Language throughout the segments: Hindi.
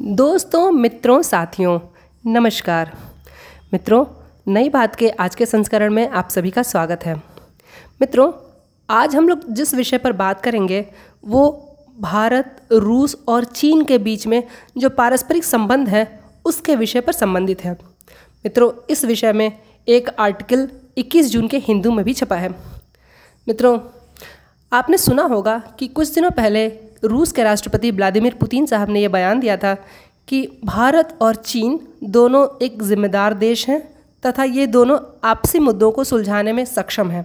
दोस्तों, मित्रों, साथियों, नमस्कार। मित्रों, नई बात के आज के संस्करण में आप सभी का स्वागत है। मित्रों, आज हम लोग जिस विषय पर बात करेंगे वो भारत, रूस और चीन के बीच में जो पारस्परिक संबंध है उसके विषय पर संबंधित है। मित्रों, इस विषय में एक आर्टिकल 21 जून के हिंदू में भी छपा है। मित्रों, आपने सुना होगा कि कुछ दिनों पहले रूस के राष्ट्रपति व्लादिमीर पुतिन साहब ने यह बयान दिया था कि भारत और चीन दोनों एक जिम्मेदार देश हैं तथा ये दोनों आपसी मुद्दों को सुलझाने में सक्षम हैं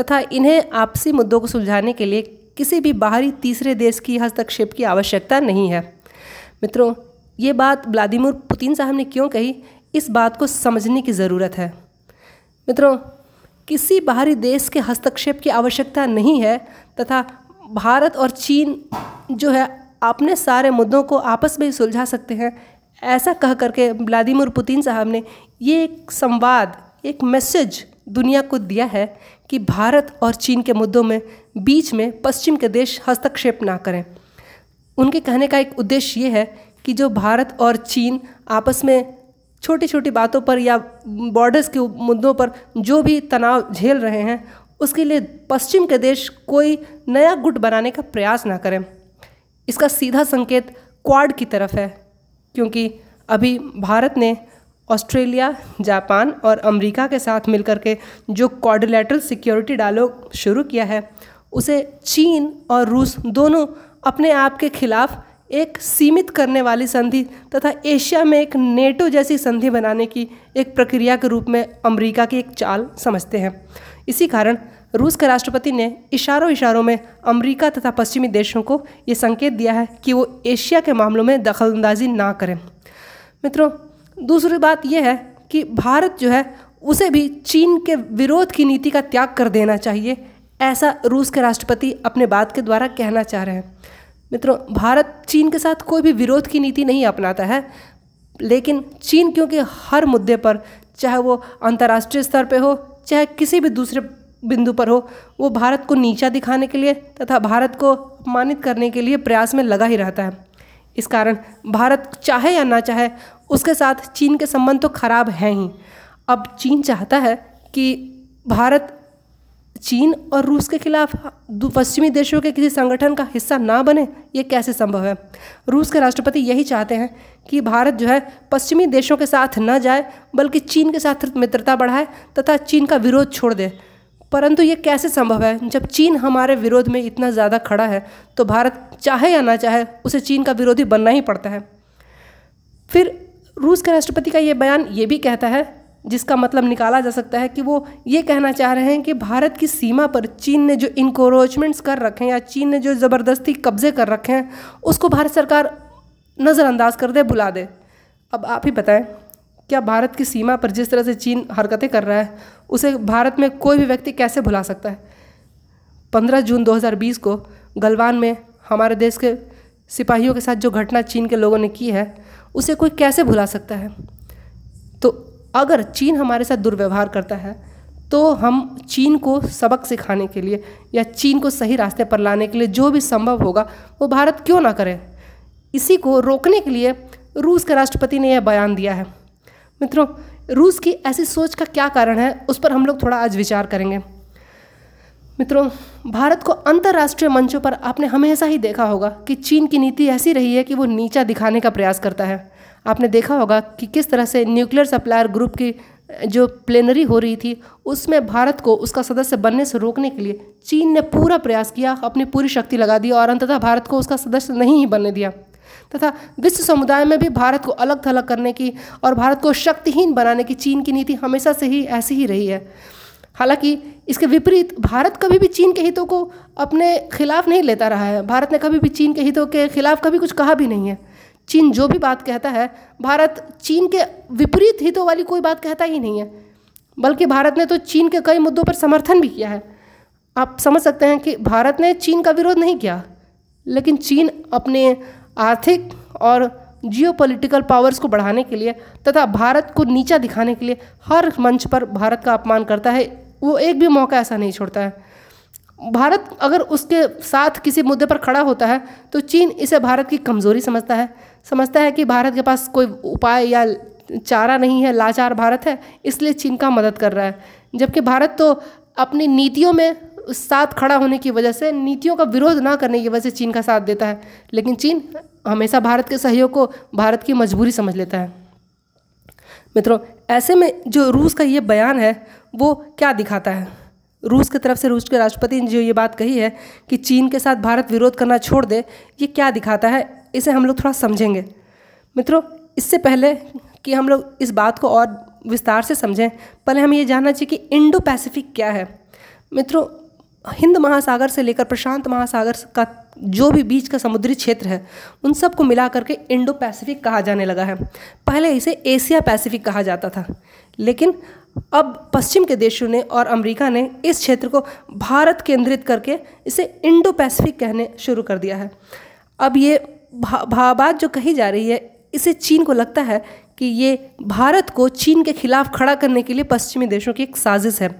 तथा इन्हें आपसी मुद्दों को सुलझाने के लिए किसी भी बाहरी तीसरे देश की हस्तक्षेप की आवश्यकता नहीं है। मित्रों, ये बात व्लादिमीर पुतिन साहब ने क्यों कही, इस बात को समझने की ज़रूरत है। मित्रों, किसी बाहरी देश के हस्तक्षेप की आवश्यकता नहीं है तथा भारत और चीन जो है अपने सारे मुद्दों को आपस में ही सुलझा सकते हैं, ऐसा कह करके व्लादिमीर पुतिन साहब ने ये एक संवाद, एक मैसेज दुनिया को दिया है कि भारत और चीन के मुद्दों में बीच में पश्चिम के देश हस्तक्षेप ना करें। उनके कहने का एक उद्देश्य ये है कि जो भारत और चीन आपस में छोटी छोटी बातों पर या बॉर्डर्स के मुद्दों पर जो भी तनाव झेल रहे हैं उसके लिए पश्चिम के देश कोई नया गुट बनाने का प्रयास ना करें। इसका सीधा संकेत क्वाड की तरफ है, क्योंकि अभी भारत ने ऑस्ट्रेलिया, जापान और अमेरिका के साथ मिलकर के जो क्वाड्रिलैटरल सिक्योरिटी डायलॉग शुरू किया है उसे चीन और रूस दोनों अपने आप के खिलाफ एक सीमित करने वाली संधि तथा एशिया में एक नेटो जैसी संधि बनाने की एक प्रक्रिया के रूप में अमेरिका की एक चाल समझते हैं। इसी कारण रूस के राष्ट्रपति ने इशारों इशारों में अमेरिका तथा पश्चिमी देशों को ये संकेत दिया है कि वो एशिया के मामलों में दखलंदाजी ना करें। मित्रों, दूसरी बात यह है कि भारत जो है उसे भी चीन के विरोध की नीति का त्याग कर देना चाहिए, ऐसा रूस के राष्ट्रपति अपने बात के द्वारा कहना चाह रहे हैं। मित्रों, भारत चीन के साथ कोई भी विरोध की नीति नहीं अपनाता है, लेकिन चीन क्योंकि हर मुद्दे पर, चाहे वो अंतर्राष्ट्रीय स्तर पे हो चाहे किसी भी दूसरे बिंदु पर हो, वो भारत को नीचा दिखाने के लिए तथा भारत को अपमानित करने के लिए प्रयास में लगा ही रहता है। इस कारण भारत चाहे या ना चाहे उसके साथ चीन के संबंध तो खराब हैं ही। अब चीन चाहता है कि भारत चीन और रूस के खिलाफ पश्चिमी देशों के किसी संगठन का हिस्सा ना बने, ये कैसे संभव है। रूस के राष्ट्रपति यही चाहते हैं कि भारत जो है पश्चिमी देशों के साथ न जाए बल्कि चीन के साथ मित्रता बढ़ाए तथा चीन का विरोध छोड़ दे, परंतु ये कैसे संभव है। जब चीन हमारे विरोध में इतना ज़्यादा खड़ा है तो भारत चाहे या ना चाहे उसे चीन का विरोधी बनना ही पड़ता है। फिर रूस के राष्ट्रपति का ये बयान ये भी कहता है, जिसका मतलब निकाला जा सकता है कि वो ये कहना चाह रहे हैं कि भारत की सीमा पर चीन ने जो इंक्रोचमेंट्स कर रखे हैं या चीन ने जो ज़बरदस्ती कब्जे कर रखे हैं उसको भारत सरकार नज़रअंदाज कर दे, भुला दे। अब आप ही बताएं, क्या भारत की सीमा पर जिस तरह से चीन हरकतें कर रहा है उसे भारत में कोई भी व्यक्ति कैसे भुला सकता है। 15 जून 2020 को गलवान में हमारे देश के सिपाहियों के साथ जो घटना चीन के लोगों ने की है उसे कोई कैसे भुला सकता है। तो अगर चीन हमारे साथ दुर्व्यवहार करता है तो हम चीन को सबक सिखाने के लिए या चीन को सही रास्ते पर लाने के लिए जो भी संभव होगा वो भारत क्यों ना करे। इसी को रोकने के लिए रूस के राष्ट्रपति ने यह बयान दिया है। मित्रों, रूस की ऐसी सोच का क्या कारण है उस पर हम लोग थोड़ा आज विचार करेंगे। मित्रों, भारत को अंतर्राष्ट्रीय मंचों पर आपने हमेशा ही देखा होगा कि चीन की नीति ऐसी रही है कि वो नीचा दिखाने का प्रयास करता है। आपने देखा होगा कि किस तरह से न्यूक्लियर सप्लायर ग्रुप की जो प्लेनरी हो रही थी उसमें भारत को उसका सदस्य बनने से रोकने के लिए चीन ने पूरा प्रयास किया, अपनी पूरी शक्ति लगा दी और अंततः भारत को उसका सदस्य नहीं ही बनने दिया तथा विश्व समुदाय में भी भारत को अलग थलग करने की और भारत को शक्तिहीन बनाने की चीन की नीति हमेशा से ही ऐसी ही रही है। हालांकि इसके विपरीत भारत कभी भी चीन के हितों को अपने खिलाफ नहीं लेता रहा है। भारत ने कभी भी चीन के हितों के खिलाफ कभी कुछ कहा भी नहीं है। चीन जो भी बात कहता है, भारत चीन के विपरीत हितों वाली कोई बात कहता ही नहीं है, बल्कि भारत ने तो चीन के कई मुद्दों पर समर्थन भी किया है। आप समझ सकते हैं कि भारत ने चीन का विरोध नहीं किया, लेकिन चीन अपने आर्थिक और जियोपॉलिटिकल पावर्स को बढ़ाने के लिए तथा भारत को नीचा दिखाने के लिए हर मंच पर भारत का अपमान करता है। वो एक भी मौका ऐसा नहीं छोड़ता है। भारत अगर उसके साथ किसी मुद्दे पर खड़ा होता है तो चीन इसे भारत की कमज़ोरी समझता है कि भारत के पास कोई उपाय या चारा नहीं है, लाचार भारत है, इसलिए चीन का मदद कर रहा है। जबकि भारत तो अपनी नीतियों में साथ खड़ा होने की वजह से, नीतियों का विरोध ना करने की वजह से चीन का साथ देता है, लेकिन चीन हमेशा भारत के सहयोग को भारत की मजबूरी समझ लेता है। मित्रों, ऐसे में जो रूस का ये बयान है वो क्या दिखाता है? रूस की तरफ से रूस के राष्ट्रपति ने जो ये बात कही है कि चीन के साथ भारत विरोध करना छोड़ दे, ये क्या दिखाता है, इसे हम लोग थोड़ा समझेंगे। मित्रों, इससे पहले कि हम लोग इस बात को और विस्तार से समझें, पहले हमें ये जानना चाहिए कि इंडो पैसिफिक क्या है। मित्रों, हिंद महासागर से लेकर प्रशांत महासागर का जो भी बीच का समुद्री क्षेत्र है, उन सब को मिला करके इंडो पैसिफिक कहा जाने लगा है। पहले इसे एशिया पैसिफिक कहा जाता था, लेकिन अब पश्चिम के देशों ने और अमेरिका ने इस क्षेत्र को भारत केंद्रित करके इसे इंडो पैसिफिक कहने शुरू कर दिया है। अब ये बात जो कही जा रही है, इसे चीन को लगता है कि ये भारत को चीन के खिलाफ खड़ा करने के लिए पश्चिमी देशों की एक साजिश है।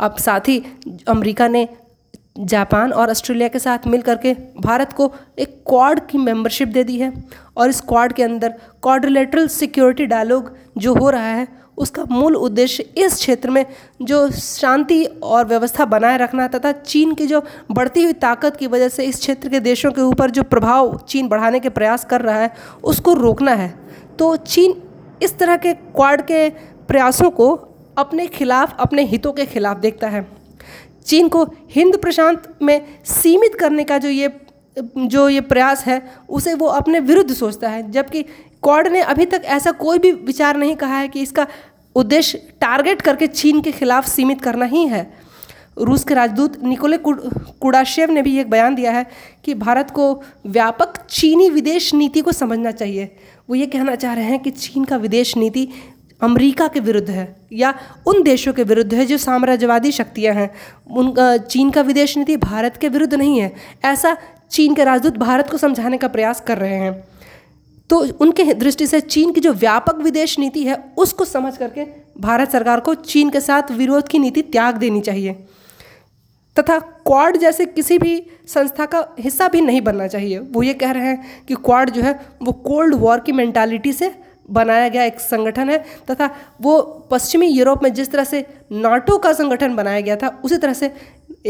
अब साथ ही अमेरिका ने जापान और ऑस्ट्रेलिया के साथ मिल करके भारत को एक क्वाड की मेंबरशिप दे दी है, और इस क्वाड के अंदर क्वाड्रिलेटरल सिक्योरिटी डायलॉग जो हो रहा है, उसका मूल उद्देश्य इस क्षेत्र में जो शांति और व्यवस्था बनाए रखना तथा चीन की जो बढ़ती हुई ताकत की वजह से इस क्षेत्र के देशों के ऊपर जो प्रभाव चीन बढ़ाने के प्रयास कर रहा है, उसको रोकना है। तो चीन इस तरह के क्वाड के प्रयासों को अपने खिलाफ, अपने हितों के खिलाफ देखता है। चीन को हिंद प्रशांत में सीमित करने का जो ये प्रयास है, उसे वो अपने विरुद्ध सोचता है, जबकि क्वाड ने अभी तक ऐसा कोई भी विचार नहीं कहा है कि इसका उद्देश्य टारगेट करके चीन के खिलाफ सीमित करना ही है। रूस के राजदूत निकोले कुडाशेव ने भी एक बयान दिया है कि भारत को व्यापक चीनी विदेश नीति को समझना चाहिए। वो ये कहना चाह रहे हैं कि चीन का विदेश नीति अमेरिका के विरुद्ध है या उन देशों के विरुद्ध है जो साम्राज्यवादी शक्तियां हैं। उनका चीन का विदेश नीति भारत के विरुद्ध नहीं है, ऐसा चीन के राजदूत भारत को समझाने का प्रयास कर रहे हैं। तो उनके दृष्टि से चीन की जो व्यापक विदेश नीति है, उसको समझ करके भारत सरकार को चीन के साथ विरोध की नीति त्याग देनी चाहिए तथा क्वाड जैसे किसी भी संस्था का हिस्सा भी नहीं बनना चाहिए। वो ये कह रहे हैं कि क्वाड जो है वो कोल्ड वॉर की मेंटालिटी से बनाया गया एक संगठन है तथा वो पश्चिमी यूरोप में जिस तरह से नाटो का संगठन बनाया गया था, उसी तरह से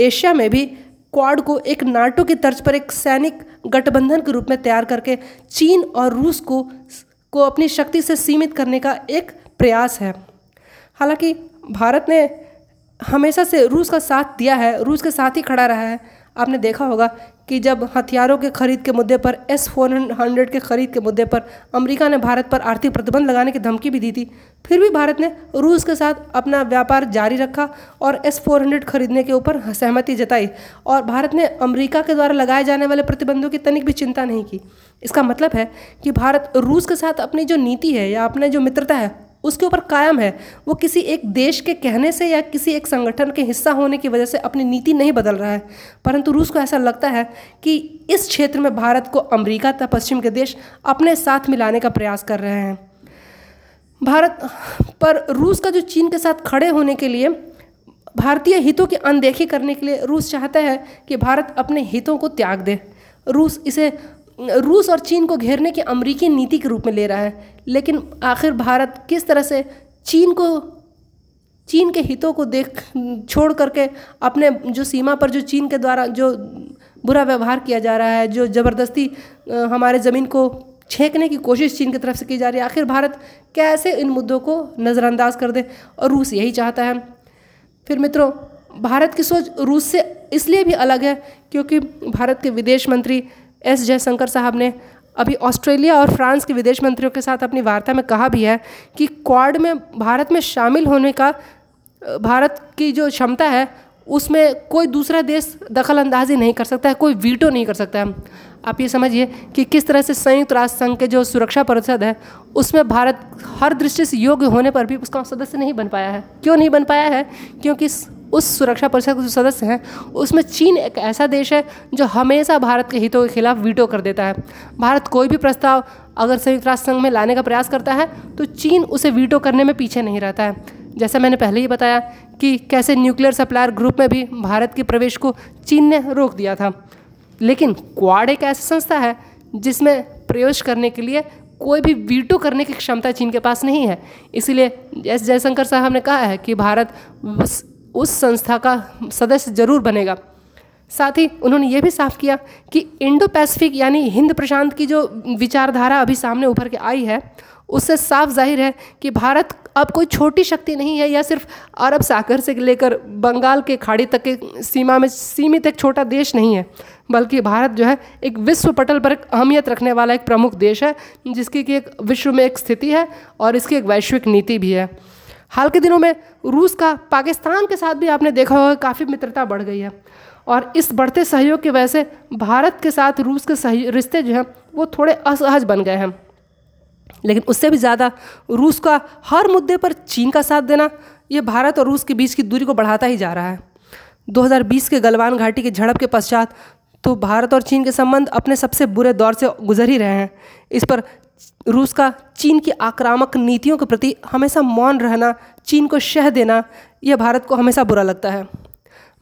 एशिया में भी क्वाड को एक नाटो की तर्ज पर एक सैनिक गठबंधन के रूप में तैयार करके चीन और रूस को अपनी शक्ति से सीमित करने का एक प्रयास है। हालांकि भारत ने हमेशा से रूस का साथ दिया है, रूस के साथ ही खड़ा रहा है। आपने देखा होगा कि जब हथियारों के खरीद के मुद्दे पर, S-400 के खरीद के मुद्दे पर अमेरिका ने भारत पर आर्थिक प्रतिबंध लगाने की धमकी भी दी थी, फिर भी भारत ने रूस के साथ अपना व्यापार जारी रखा और S-400 खरीदने के ऊपर सहमति जताई, और भारत ने अमेरिका के द्वारा लगाए जाने वाले प्रतिबंधों की तनिक भी चिंता नहीं की। इसका मतलब है कि भारत रूस के साथ अपनी जो नीति है या अपने जो मित्रता है, उसके ऊपर कायम है। वो किसी एक देश के कहने से या किसी एक संगठन के हिस्सा होने की वजह से अपनी नीति नहीं बदल रहा है, परंतु रूस को ऐसा लगता है कि इस क्षेत्र में भारत को अमेरिका तथा पश्चिम के देश अपने साथ मिलाने का प्रयास कर रहे हैं। भारत पर रूस का जो चीन के साथ खड़े होने के लिए, भारतीय हितों की अनदेखी करने के लिए रूस चाहता है कि भारत अपने हितों को त्याग दे। रूस और चीन को घेरने की अमेरिकी नीति के रूप में ले रहा है, लेकिन आखिर भारत किस तरह से चीन के हितों को छोड़ करके अपने जो सीमा पर जो चीन के द्वारा जो बुरा व्यवहार किया जा रहा है, जो ज़बरदस्ती हमारे ज़मीन को छेकने की कोशिश चीन की तरफ से की जा रही है, आखिर भारत कैसे इन मुद्दों को नज़रअंदाज कर दे, और रूस यही चाहता है। फिर मित्रों, भारत की सोच रूस से इसलिए भी अलग है क्योंकि भारत के विदेश मंत्री S. जयशंकर साहब ने अभी ऑस्ट्रेलिया और फ्रांस के विदेश मंत्रियों के साथ अपनी वार्ता में कहा भी है कि क्वाड में भारत में शामिल होने का, भारत की जो क्षमता है उसमें कोई दूसरा देश दखल अंदाजी नहीं कर सकता है, कोई वीटो नहीं कर सकता है। आप ये समझिए कि किस तरह से संयुक्त राष्ट्र संघ के जो सुरक्षा परिषद है, उसमें भारत हर दृष्टि से योग्य होने पर भी उसका सदस्य नहीं बन पाया है। क्यों नहीं बन पाया है? क्योंकि उस सुरक्षा परिषद के जो सदस्य हैं, उसमें चीन एक ऐसा देश है जो हमेशा भारत के हितों के खिलाफ वीटो कर देता है। भारत कोई भी प्रस्ताव अगर संयुक्त राष्ट्र संघ में लाने का प्रयास करता है तो चीन उसे वीटो करने में पीछे नहीं रहता है। जैसा मैंने पहले ही बताया कि कैसे न्यूक्लियर सप्लायर ग्रुप में भी भारत के प्रवेश को चीन ने रोक दिया था। लेकिन क्वाड एक ऐसी संस्था है जिसमें प्रवेश करने के लिए कोई भी वीटो करने की क्षमता चीन के पास नहीं है। इसीलिए एस जयशंकर साहब ने कहा है कि भारत उस संस्था का सदस्य जरूर बनेगा। साथ ही उन्होंने ये भी साफ किया कि इंडो पैसिफिक यानी हिंद प्रशांत की जो विचारधारा अभी सामने उभर के आई है, उससे साफ जाहिर है कि भारत अब कोई छोटी शक्ति नहीं है या सिर्फ अरब सागर से लेकर बंगाल के खाड़ी तक के सीमा में सीमित एक छोटा देश नहीं है, बल्कि भारत जो है एक विश्व पटल पर एक अहमियत रखने वाला एक प्रमुख देश है, जिसकी कि एक विश्व में एक स्थिति है और इसकी एक वैश्विक नीति भी है। हाल के दिनों में रूस का पाकिस्तान के साथ भी आपने देखा होगा काफ़ी मित्रता बढ़ गई है और इस बढ़ते सहयोग की वजह से भारत के साथ रूस के रिश्ते जो हैं वो थोड़े असहज बन गए हैं। लेकिन उससे भी ज़्यादा रूस का हर मुद्दे पर चीन का साथ देना ये भारत और रूस के बीच की दूरी को बढ़ाता ही जा रहा है। 2020 के गलवान घाटी की झड़प के पश्चात तो भारत और चीन के संबंध अपने सबसे बुरे दौर से गुजर ही रहे हैं। इस पर रूस का चीन की आक्रामक नीतियों के प्रति हमेशा मौन रहना, चीन को शह देना, यह भारत को हमेशा बुरा लगता है।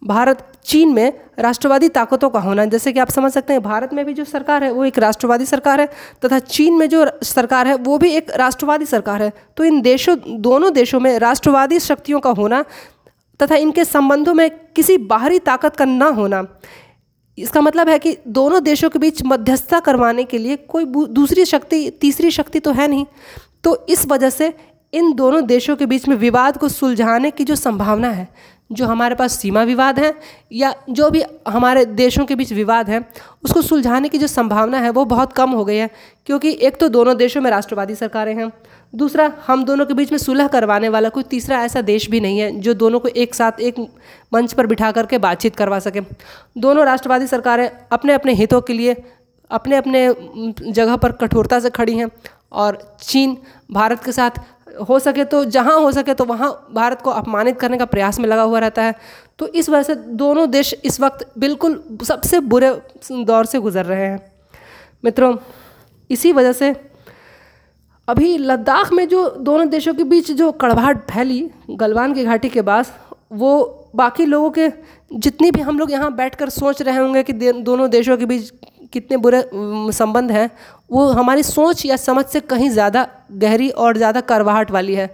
भारत चीन में राष्ट्रवादी ताकतों का होना, जैसे कि आप समझ सकते हैं भारत में भी जो सरकार है वो एक राष्ट्रवादी सरकार है तथा चीन में जो सरकार है वो भी एक राष्ट्रवादी सरकार है, तो इन दोनों देशों में राष्ट्रवादी शक्तियों का होना तथा इनके संबंधों में किसी बाहरी ताकत का ना होना, इसका मतलब है कि दोनों देशों के बीच मध्यस्थता करवाने के लिए कोई दूसरी शक्ति, तीसरी शक्ति तो है नहीं, तो इस वजह से इन दोनों देशों के बीच में विवाद को सुलझाने की जो संभावना है, जो हमारे पास सीमा विवाद है या जो भी हमारे देशों के बीच विवाद है, उसको सुलझाने की जो संभावना है वो बहुत कम हो गई है, क्योंकि एक तो दोनों देशों में राष्ट्रवादी सरकारें हैं, दूसरा हम दोनों के बीच में सुलह करवाने वाला कोई तीसरा ऐसा देश भी नहीं है जो दोनों को एक साथ एक मंच पर बिठा करके बातचीत करवा सके। दोनों राष्ट्रवादी सरकारें अपने अपने हितों के लिए अपने अपने जगह पर कठोरता से खड़ी हैं और चीन भारत के साथ हो सके तो जहाँ हो सके तो वहाँ भारत को अपमानित करने का प्रयास में लगा हुआ रहता है। तो इस वजह से दोनों देश इस वक्त बिल्कुल सबसे बुरे दौर से गुजर रहे हैं। मित्रों, इसी वजह से अभी लद्दाख में जो दोनों देशों के बीच जो कड़वाहट फैली गलवान की घाटी के बाद, वो बाकी लोगों के जितनी भी हम लोग यहाँ बैठ कर सोच रहे होंगे कि दोनों देशों के बीच कितने बुरे संबंध हैं, वो हमारी सोच या समझ से कहीं ज़्यादा गहरी और ज़्यादा करवाहट वाली है,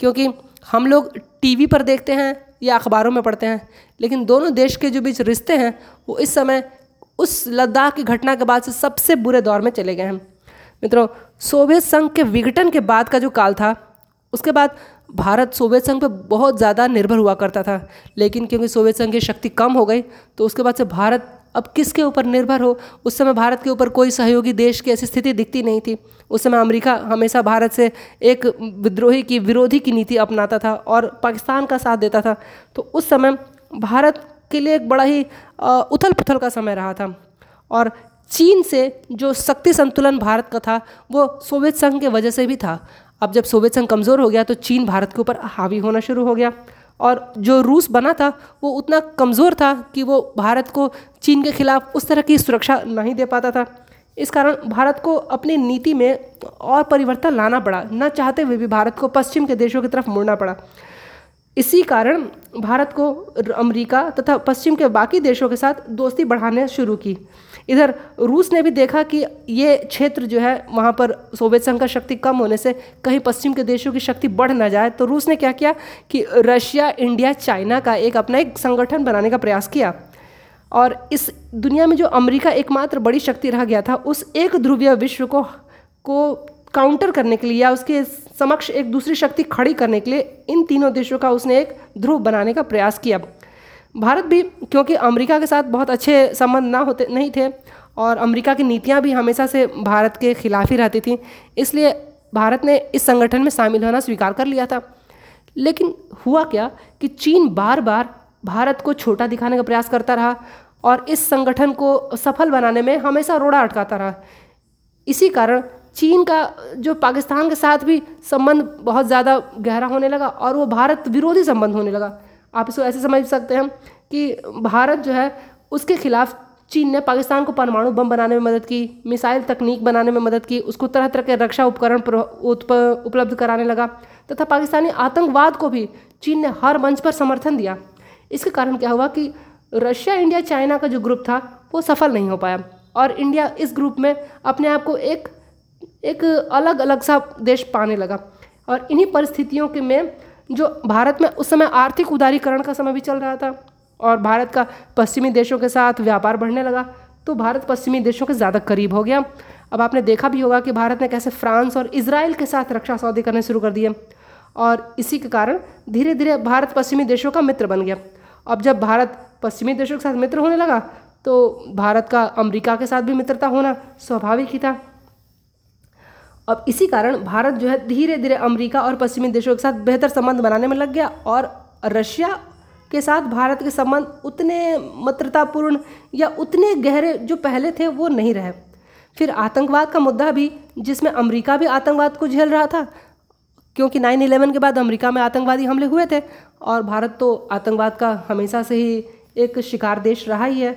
क्योंकि हम लोग टीवी पर देखते हैं या अखबारों में पढ़ते हैं, लेकिन दोनों देश के जो बीच रिश्ते हैं वो इस समय उस लद्दाख की घटना के बाद से सबसे बुरे दौर में चले गए हैं। मित्रों, सोवियत संघ के विघटन के बाद का जो काल था, उसके बाद भारत सोवियत संघ पर बहुत ज़्यादा निर्भर हुआ करता था, लेकिन क्योंकि सोवियत संघ की शक्ति कम हो गई तो उसके बाद से भारत अब किसके ऊपर निर्भर हो। उस समय भारत के ऊपर कोई सहयोगी देश की ऐसी स्थिति दिखती नहीं थी। उस समय अमेरिका हमेशा भारत से एक विद्रोही की विरोधी की नीति अपनाता था और पाकिस्तान का साथ देता था, तो उस समय भारत के लिए एक बड़ा ही उथल पुथल का समय रहा था। और चीन से जो शक्ति संतुलन भारत का था वो सोवियत संघ के वजह से भी था। अब जब सोवियत संघ कमज़ोर हो गया तो चीन भारत के ऊपर हावी होना शुरू हो गया और जो रूस बना था वो उतना कमज़ोर था कि वो भारत को चीन के खिलाफ उस तरह की सुरक्षा नहीं दे पाता था। इस कारण भारत को अपनी नीति में और परिवर्तन लाना पड़ा, न चाहते हुए भी भारत को पश्चिम के देशों की तरफ मुड़ना पड़ा। इसी कारण भारत को अमेरिका तथा पश्चिम के बाकी देशों के साथ दोस्ती बढ़ाने शुरू की। इधर रूस ने भी देखा कि ये क्षेत्र जो है वहाँ पर सोवियत संघ का शक्ति कम होने से कहीं पश्चिम के देशों की शक्ति बढ़ ना जाए, तो रूस ने क्या किया कि रशिया, इंडिया, चाइना का एक अपना एक संगठन बनाने का प्रयास किया। और इस दुनिया में जो अमेरिका एकमात्र बड़ी शक्ति रह गया था, उस एक ध्रुवीय विश्व को काउंटर करने के लिए या उसके समक्ष एक दूसरी शक्ति खड़ी करने के लिए इन तीनों देशों का उसने एक ध्रुव बनाने का प्रयास किया। भारत भी क्योंकि अमेरिका के साथ बहुत अच्छे संबंध नहीं थे और अमेरिका की नीतियां भी हमेशा से भारत के खिलाफ ही रहती थीं, इसलिए भारत ने इस संगठन में शामिल होना स्वीकार कर लिया था। लेकिन हुआ क्या कि चीन बार बार भारत को छोटा दिखाने का प्रयास करता रहा और इस संगठन को सफल बनाने में हमेशा रोड़ा अटकाता रहा। इसी कारण चीन का जो पाकिस्तान के साथ भी संबंध बहुत ज़्यादा गहरा होने लगा और वो भारत विरोधी संबंध होने लगा। आप इसको ऐसे समझ सकते हैं कि भारत जो है उसके खिलाफ चीन ने पाकिस्तान को परमाणु बम बनाने में मदद की, मिसाइल तकनीक बनाने में मदद की, उसको तरह तरह के रक्षा उपकरण उपलब्ध कराने लगा तथा पाकिस्तानी आतंकवाद को भी चीन ने हर मंच पर समर्थन दिया। इसके कारण क्या हुआ कि रशिया, इंडिया, चाइना का जो ग्रुप था वो सफल नहीं हो पाया और इंडिया इस ग्रुप में अपने आप को एक अलग अलग सा देश पाने लगा। और इन्हीं परिस्थितियों के में जो भारत में उस समय आर्थिक उदारीकरण का समय भी चल रहा था और भारत का पश्चिमी देशों के साथ व्यापार बढ़ने लगा, तो भारत पश्चिमी देशों के ज़्यादा करीब हो गया। अब आपने देखा भी होगा कि भारत ने कैसे फ्रांस और इजराइल के साथ रक्षा सौदे करने शुरू कर दिए और इसी के कारण धीरे धीरे भारत पश्चिमी देशों का मित्र बन गया। अब जब भारत पश्चिमी देशों के साथ मित्र होने लगा तो भारत का अमेरिका के साथ भी मित्रता होना स्वाभाविक ही था। अब इसी कारण भारत जो है धीरे धीरे अमेरिका और पश्चिमी देशों के साथ बेहतर संबंध बनाने में लग गया और रशिया के साथ भारत के संबंध उतने मित्रतापूर्ण या उतने गहरे जो पहले थे वो नहीं रहे। फिर आतंकवाद का मुद्दा भी, जिसमें अमेरिका भी आतंकवाद को झेल रहा था क्योंकि 9/11 के बाद अमेरिका में आतंकवादी हमले हुए थे और भारत तो आतंकवाद का हमेशा से ही एक शिकार देश रहा ही है,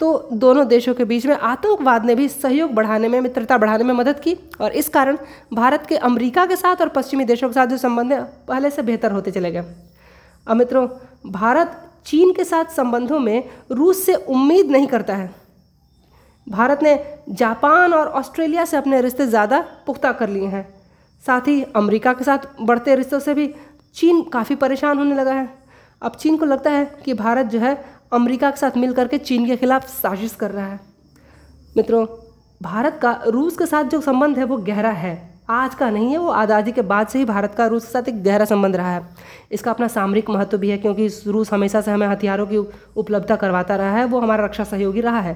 तो दोनों देशों के बीच में आतंकवाद ने भी सहयोग बढ़ाने में, मित्रता बढ़ाने में मदद की और इस कारण भारत के अमेरिका के साथ और पश्चिमी देशों के साथ जो संबंध है पहले से बेहतर होते चले गए। अब मित्रों, भारत चीन के साथ संबंधों में रूस से उम्मीद नहीं करता है। भारत ने जापान और ऑस्ट्रेलिया से अपने रिश्ते ज़्यादा पुख्ता कर लिए हैं, साथ ही अमेरिका के साथ बढ़ते रिश्तों से भी चीन काफ़ी परेशान होने लगा है। अब चीन को लगता है कि भारत जो है अमेरिका के साथ मिल करके चीन के खिलाफ साजिश कर रहा है। मित्रों, भारत का रूस के साथ जो संबंध है वो गहरा है, आज का नहीं है, वो आज़ादी के बाद से ही भारत का रूस के साथ एक गहरा संबंध रहा है। इसका अपना सामरिक महत्व भी है क्योंकि रूस हमेशा से हमें हथियारों की उपलब्धता करवाता रहा है, वो हमारा रक्षा सहयोगी रहा है।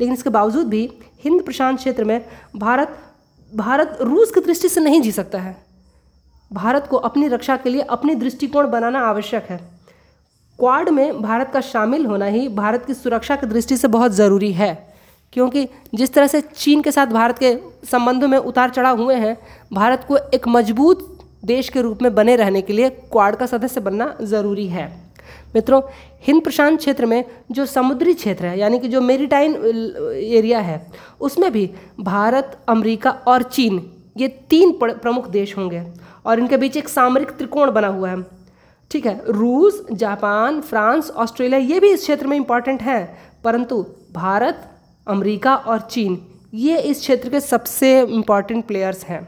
लेकिन इसके बावजूद भी हिंद प्रशांत क्षेत्र में भारत रूस की दृष्टि से नहीं जी सकता है। भारत को अपनी रक्षा के लिए अपनी दृष्टिकोण बनाना आवश्यक है। क्वाड में भारत का शामिल होना ही भारत की सुरक्षा की दृष्टि से बहुत ज़रूरी है क्योंकि जिस तरह से चीन के साथ भारत के संबंधों में उतार चढ़ाव हुए हैं, भारत को एक मजबूत देश के रूप में बने रहने के लिए क्वाड का सदस्य बनना ज़रूरी है। मित्रों, हिंद प्रशांत क्षेत्र में जो समुद्री क्षेत्र है यानी कि जो मेरीटाइन एरिया है, उसमें भी भारत, अमेरिका और चीन ये तीन प्रमुख देश होंगे और इनके बीच एक सामरिक त्रिकोण बना हुआ है। ठीक है, रूस, जापान, फ्रांस, ऑस्ट्रेलिया ये भी इस क्षेत्र में इम्पॉर्टेंट हैं, परंतु भारत, अमेरिका और चीन ये इस क्षेत्र के सबसे इम्पॉर्टेंट प्लेयर्स हैं।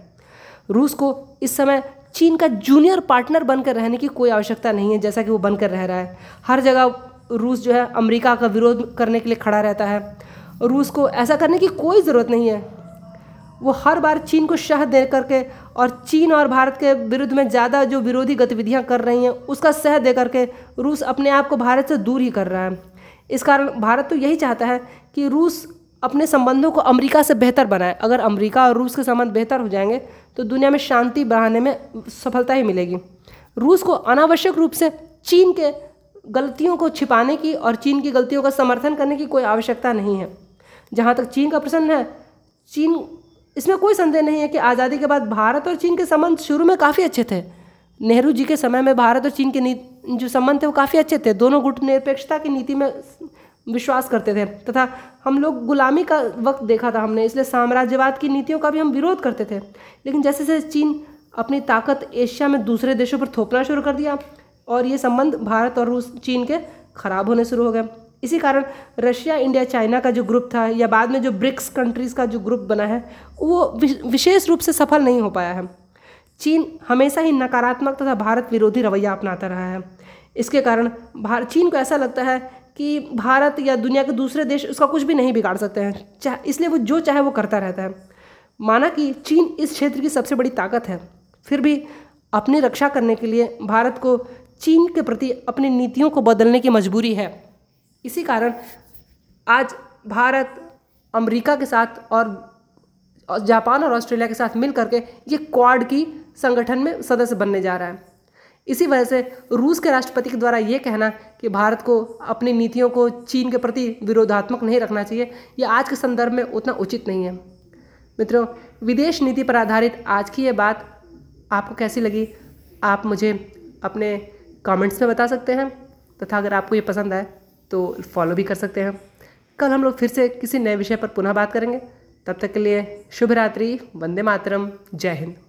रूस को इस समय चीन का जूनियर पार्टनर बनकर रहने की कोई आवश्यकता नहीं है जैसा कि वो बनकर रह रहा है। हर जगह रूस जो है अमेरिका का विरोध करने के लिए खड़ा रहता है। रूस को ऐसा करने की कोई ज़रूरत नहीं है। वो हर बार चीन को शह दे करके और चीन और भारत के विरुद्ध में ज़्यादा जो विरोधी गतिविधियां कर रही हैं उसका शह दे करके रूस अपने आप को भारत से दूर ही कर रहा है। इस कारण भारत तो यही चाहता है कि रूस अपने संबंधों को अमेरिका से बेहतर बनाए। अगर अमेरिका और रूस के संबंध बेहतर हो जाएंगे तो दुनिया में शांति बढ़ाने में सफलता ही मिलेगी। रूस को अनावश्यक रूप से चीन के गलतियों को छिपाने की और चीन की गलतियों का समर्थन करने की कोई आवश्यकता नहीं है। जहाँ तक चीन का प्रश्न है, चीन, इसमें कोई संदेह नहीं है कि आज़ादी के बाद भारत और चीन के संबंध शुरू में काफ़ी अच्छे थे। नेहरू जी के समय में भारत और चीन के जो संबंध थे वो काफ़ी अच्छे थे। दोनों गुट निरपेक्षता की नीति में विश्वास करते थे तथा हम लोग गुलामी का वक्त देखा था हमने, इसलिए साम्राज्यवाद की नीतियों का भी हम विरोध करते थे। लेकिन जैसे जैसे चीन अपनी ताकत एशिया में दूसरे देशों पर थोपना शुरू कर दिया और ये संबंध भारत और रूस, चीन के खराब होने शुरू हो गए। इसी कारण रशिया, इंडिया, चाइना का जो ग्रुप था या बाद में जो ब्रिक्स कंट्रीज़ का जो ग्रुप बना है वो विशेष रूप से सफल नहीं हो पाया है। चीन हमेशा ही नकारात्मक तथा भारत विरोधी रवैया अपनाता रहा है। इसके कारण चीन को ऐसा लगता है कि भारत या दुनिया के दूसरे देश उसका कुछ भी नहीं बिगाड़ सकते हैं, इसलिए वो जो चाहे वो करता रहता है। माना कि चीन इस क्षेत्र की सबसे बड़ी ताकत है, फिर भी अपनी रक्षा करने के लिए भारत को चीन के प्रति अपनी नीतियों को बदलने की मजबूरी है। इसी कारण आज भारत अमेरिका के साथ और जापान और ऑस्ट्रेलिया के साथ मिल करके ये क्वाड की संगठन में सदस्य बनने जा रहा है। इसी वजह से रूस के राष्ट्रपति के द्वारा ये कहना कि भारत को अपनी नीतियों को चीन के प्रति विरोधात्मक नहीं रखना चाहिए, ये आज के संदर्भ में उतना उचित नहीं है। मित्रों, विदेश नीति पर आधारित आज की ये बात आपको कैसी लगी, आप मुझे अपने कमेंट्स में बता सकते हैं तथा अगर आपको ये पसंद आए तो फॉलो भी कर सकते हैं। कल हम लोग फिर से किसी नए विषय पर पुनः बात करेंगे। तब तक के लिए शुभ रात्रि, वंदे मातरम, जय हिंद।